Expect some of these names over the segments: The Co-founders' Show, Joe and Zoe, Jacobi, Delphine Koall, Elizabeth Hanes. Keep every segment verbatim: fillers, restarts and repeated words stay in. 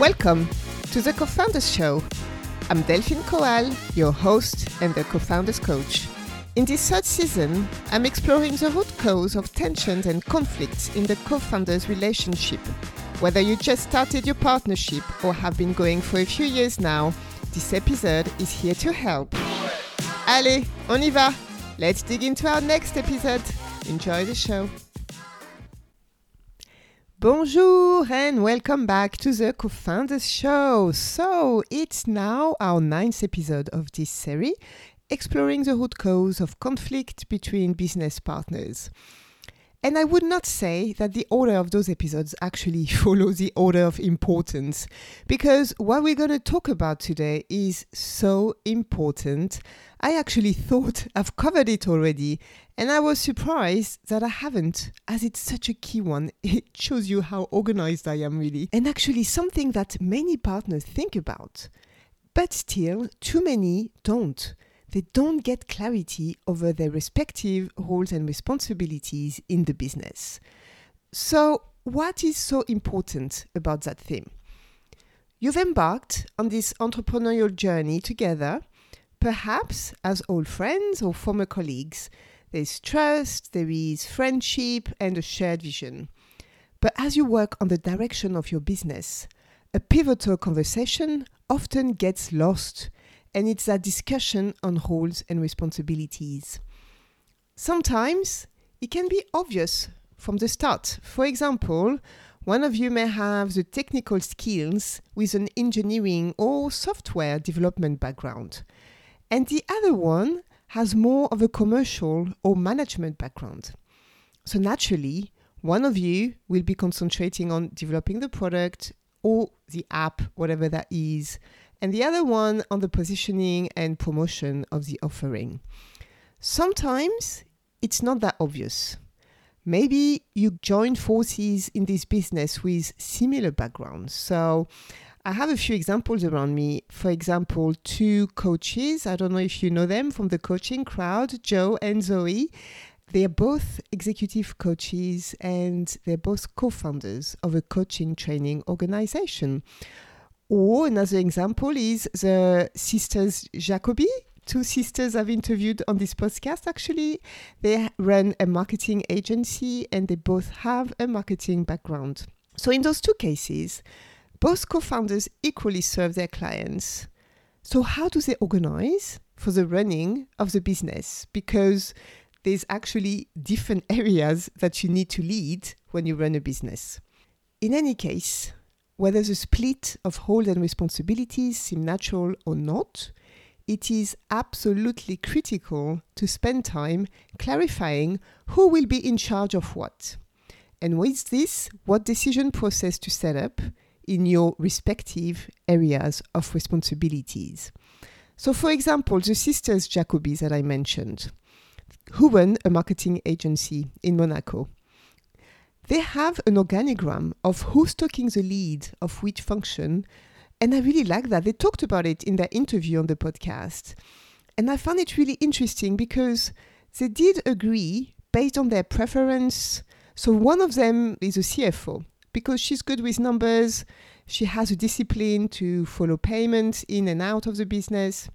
Welcome to The Co-founders' Show. I'm Delphine Koall, your host and the co-founders coach. In this third season, I'm exploring the root cause of tensions and conflicts in the co-founders' relationship. Whether you just started your partnership or have been going for a few years now, this episode is here to help. Allez, on y va! Let's dig into our next episode. Enjoy the show. Bonjour and welcome back to the Co-Founders Show. So it's now our ninth episode of this series, exploring the root cause of conflict between business partners. And I would not say that the order of those episodes actually follows the order of importance, because what we're going to talk about today is so important. I actually thought I've covered it already, and I was surprised that I haven't, as it's such a key one. It shows you how organized I am, really. And actually something that many partners think about, but still too many don't. They don't get clarity over their respective roles and responsibilities in the business. So what is so important about that theme? You've embarked on this entrepreneurial journey together, perhaps as old friends or former colleagues. There's trust, there is friendship, and a shared vision. But as you work on the direction of your business, a pivotal conversation often gets lost, and it's that discussion on roles and responsibilities. Sometimes it can be obvious from the start. For example, one of you may have the technical skills with an engineering or software development background, and the other one has more of a commercial or management background. So naturally, one of you will be concentrating on developing the product or the app, whatever that is, and the other one on the positioning and promotion of the offering. Sometimes it's not that obvious. Maybe you joined forces in this business with similar backgrounds. So I have a few examples around me. For example, two coaches, I don't know if you know them from the coaching crowd, Joe and Zoe. They are both executive coaches and they're both co-founders of a coaching training organization. Or another example is the sisters Jacobi. Two sisters I've interviewed on this podcast, actually. They run a marketing agency and they both have a marketing background. So in those two cases, both co-founders equally serve their clients. So how do they organize for the running of the business? Because there's actually different areas that you need to lead when you run a business. In any case, whether the split of roles and responsibilities seem natural or not, it is absolutely critical to spend time clarifying who will be in charge of what. And with this, what decision process to set up in your respective areas of responsibilities. So for example, the sisters Jacobi that I mentioned, who run a marketing agency in Monaco. They have an organigram of who's taking the lead of which function. And I really like that. They talked about it in their interview on the podcast. And I found it really interesting because they did agree based on their preference. So one of them is a C F O because she's good with numbers. She has a discipline to follow payments in and out of the business.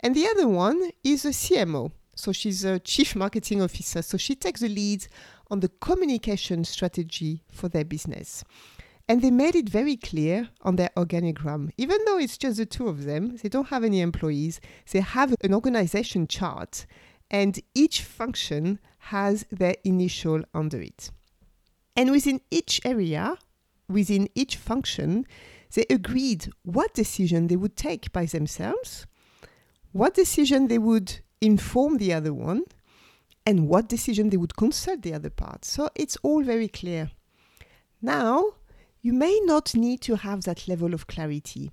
And the other one is a C M O. So she's a chief marketing officer. So she takes the lead on the communication strategy for their business. And they made it very clear on their organigram. Even though it's just the two of them, they don't have any employees, they have an organization chart and each function has their initial under it. And within each area, within each function, they agreed what decision they would take by themselves, what decision they would inform the other one, and what decision they would consult the other part. So it's all very clear. Now, you may not need to have that level of clarity,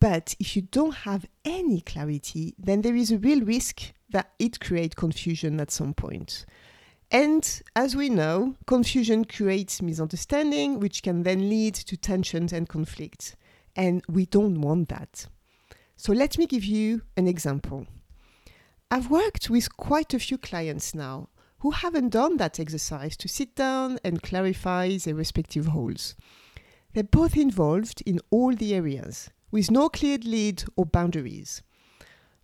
but if you don't have any clarity, then there is a real risk that it creates confusion at some point. And as we know, confusion creates misunderstanding, which can then lead to tensions and conflict. And we don't want that. So let me give you an example. I've worked with quite a few clients now who haven't done that exercise to sit down and clarify their respective roles. They're both involved in all the areas, with no clear lead or boundaries.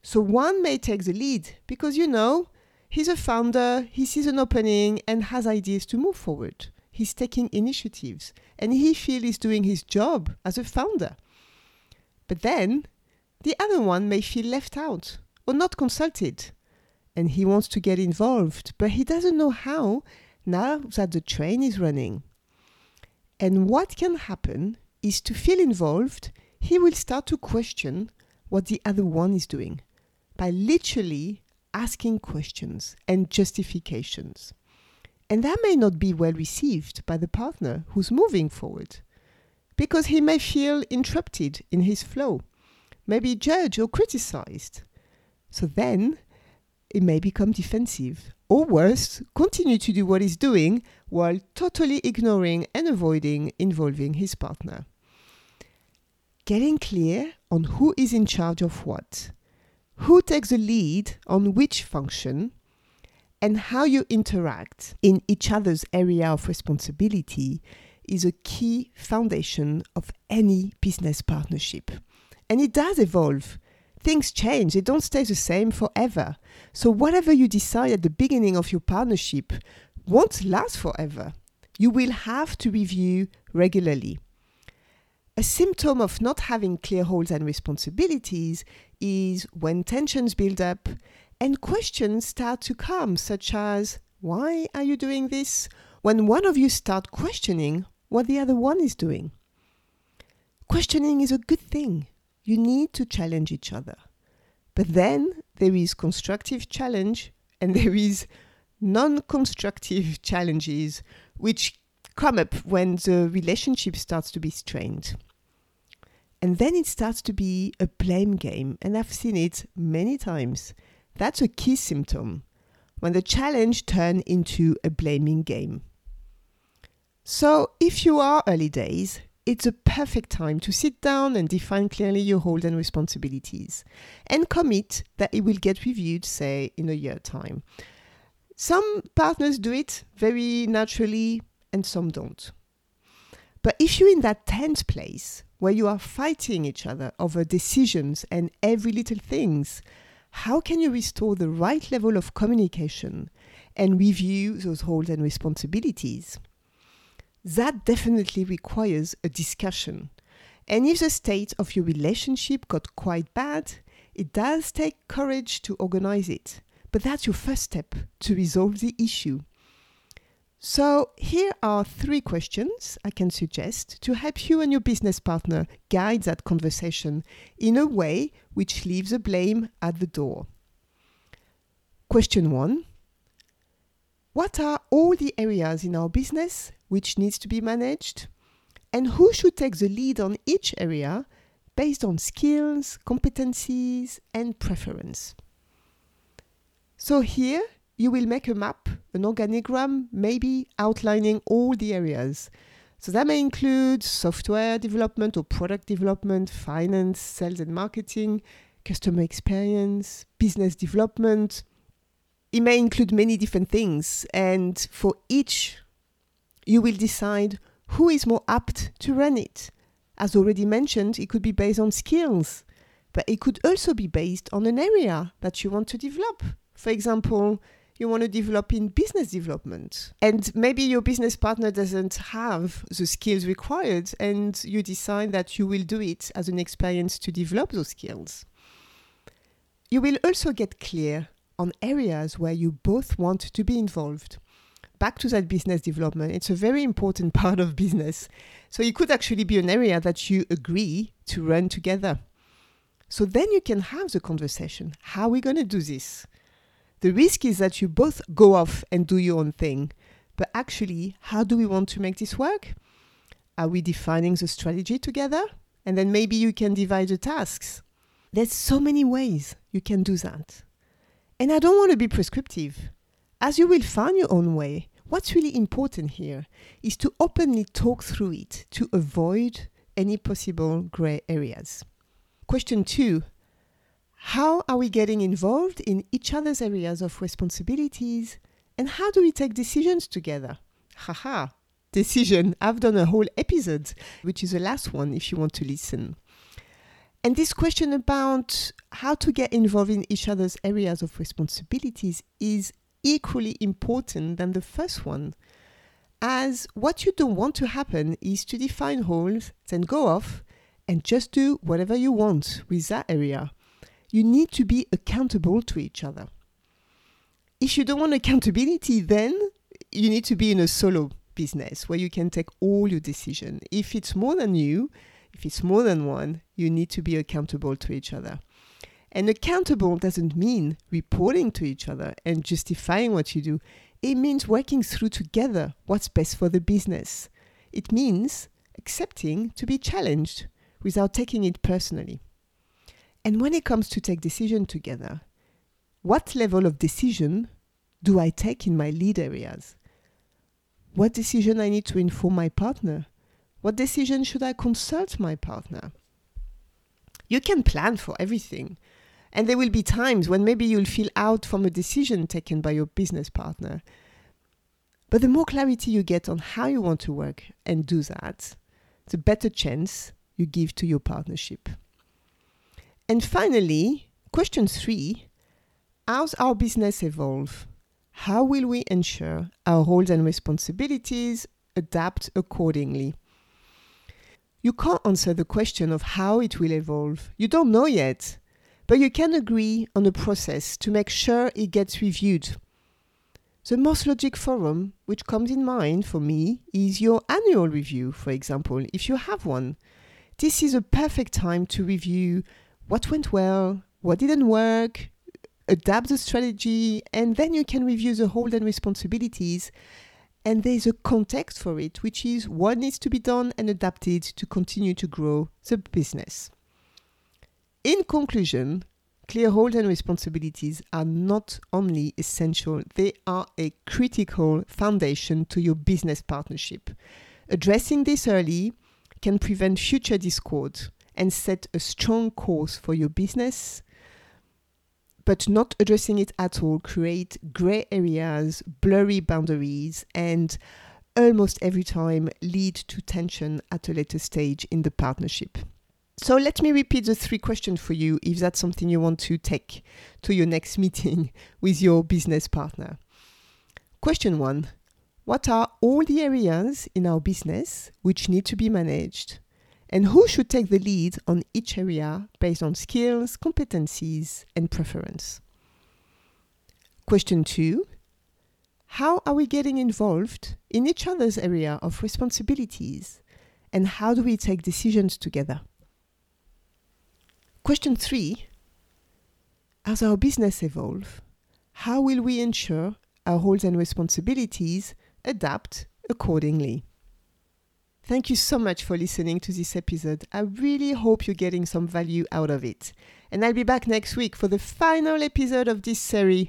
So one may take the lead because, you know, he's a founder, he sees an opening and has ideas to move forward. He's taking initiatives and he feels he's doing his job as a founder. But then the other one may feel left out or not consulted, and he wants to get involved, but he doesn't know how now that the train is running. And what can happen is, to feel involved, he will start to question what the other one is doing by literally asking questions and justifications. And that may not be well received by the partner who's moving forward, because he may feel interrupted in his flow, maybe judged or criticized. So then it may become defensive, or worse, continue to do what he's doing while totally ignoring and avoiding involving his partner. Getting clear on who is in charge of what, who takes the lead on which function, and how you interact in each other's area of responsibility is a key foundation of any business partnership. And it does evolve. Things change, they don't stay the same forever. So whatever you decide at the beginning of your partnership won't last forever. You will have to review regularly. A symptom of not having clear roles and responsibilities is when tensions build up and questions start to come, such as, why are you doing this? When one of you starts questioning what the other one is doing. Questioning is a good thing. You need to challenge each other. But then there is constructive challenge and there is non-constructive challenges which come up when the relationship starts to be strained. And then it starts to be a blame game. And I've seen it many times. That's a key symptom, when the challenge turns into a blaming game. So if you are early days, it's a perfect time to sit down and define clearly your roles and responsibilities and commit that it will get reviewed, say, in a year time. Some partners do it very naturally and some don't. But if you're in that tense place where you are fighting each other over decisions and every little things, how can you restore the right level of communication and review those roles and responsibilities? That definitely requires a discussion. And if the state of your relationship got quite bad, it does take courage to organize it. But that's your first step to resolve the issue. So here are three questions I can suggest to help you and your business partner guide that conversation in a way which leaves the blame at the door. Question one. What are all the areas in our business which needs to be managed, and who should take the lead on each area based on skills, competencies, and preference? So here you will make a map, an organigram, maybe outlining all the areas. So that may include software development or product development, finance, sales and marketing, customer experience, business development. It may include many different things, and for each you will decide who is more apt to run it. As already mentioned, it could be based on skills, but it could also be based on an area that you want to develop. For example, you want to develop in business development, and maybe your business partner doesn't have the skills required, and you decide that you will do it as an experience to develop those skills. You will also get clear on areas where you both want to be involved. Back to that business development, it's a very important part of business. So it could actually be an area that you agree to run together. So then you can have the conversation. How are we going to do this? The risk is that you both go off and do your own thing. But actually, how do we want to make this work? Are we defining the strategy together? And then maybe you can divide the tasks. There's so many ways you can do that. And I don't want to be prescriptive, as you will find your own way. What's really important here is to openly talk through it to avoid any possible grey areas. Question two, how are we getting involved in each other's areas of responsibilities, and how do we take decisions together? Haha, decision. I've done a whole episode, which is the last one if you want to listen. And this question about how to get involved in each other's areas of responsibilities is equally important than the first one, as what you don't want to happen is to define roles, then go off and just do whatever you want with that area. You need to be accountable to each other. If you don't want accountability, then you need to be in a solo business where you can take all your decisions. If it's more than you, if it's more than one, you need to be accountable to each other. And accountable doesn't mean reporting to each other and justifying what you do. It means working through together what's best for the business. It means accepting to be challenged without taking it personally. And when it comes to take decisions together, what level of decision do I take in my lead areas? What decision I need to inform my partner? What decision should I consult my partner? You can plan for everything. And there will be times when maybe you'll feel out from a decision taken by your business partner. But the more clarity you get on how you want to work and do that, the better chance you give to your partnership. And finally, question three, how's our business evolve? How will we ensure our roles and responsibilities adapt accordingly? You can't answer the question of how it will evolve. You don't know yet, but you can agree on a process to make sure it gets reviewed. The most logic forum which comes in mind for me is your annual review, for example, if you have one. This is a perfect time to review what went well, what didn't work, adapt the strategy, and then you can review the roles and responsibilities. And there's a context for it, which is what needs to be done and adapted to continue to grow the business. In conclusion, clear roles and responsibilities are not only essential, they are a critical foundation to your business partnership. Addressing this early can prevent future discord and set a strong course for your business. But not addressing it at all creates grey areas, blurry boundaries, and almost every time lead to tension at a later stage in the partnership. So let me repeat the three questions for you if that's something you want to take to your next meeting with your business partner. Question one, what are all the areas in our business which need to be managed? And who should take the lead on each area based on skills, competencies, and preference? Question two, how are we getting involved in each other's area of responsibilities? And how do we take decisions together? Question three, as our business evolves, how will we ensure our roles and responsibilities adapt accordingly? Thank you so much for listening to this episode. I really hope you're getting some value out of it. And I'll be back next week for the final episode of this series,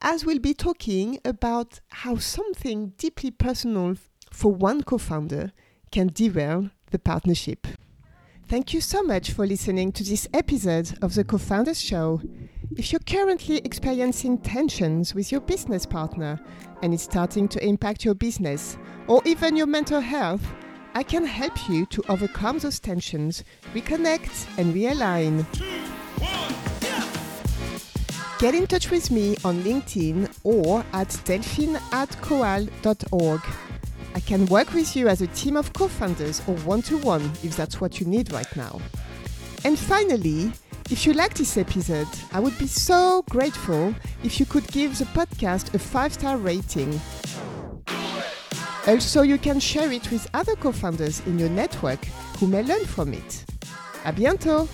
as we'll be talking about how something deeply personal for one co-founder can derail the partnership. Thank you so much for listening to this episode of The Co-Founders' Show. If you're currently experiencing tensions with your business partner and it's starting to impact your business or even your mental health, I can help you to overcome those tensions, reconnect, and realign. Two, one, yeah. Get in touch with me on LinkedIn or at delphine at koall dot org. I can work with you as a team of co-founders or one-to-one if that's what you need right now. And finally, if you like this episode, I would be so grateful if you could give the podcast a five-star rating. Also, you can share it with other co-founders in your network who may learn from it. À bientôt!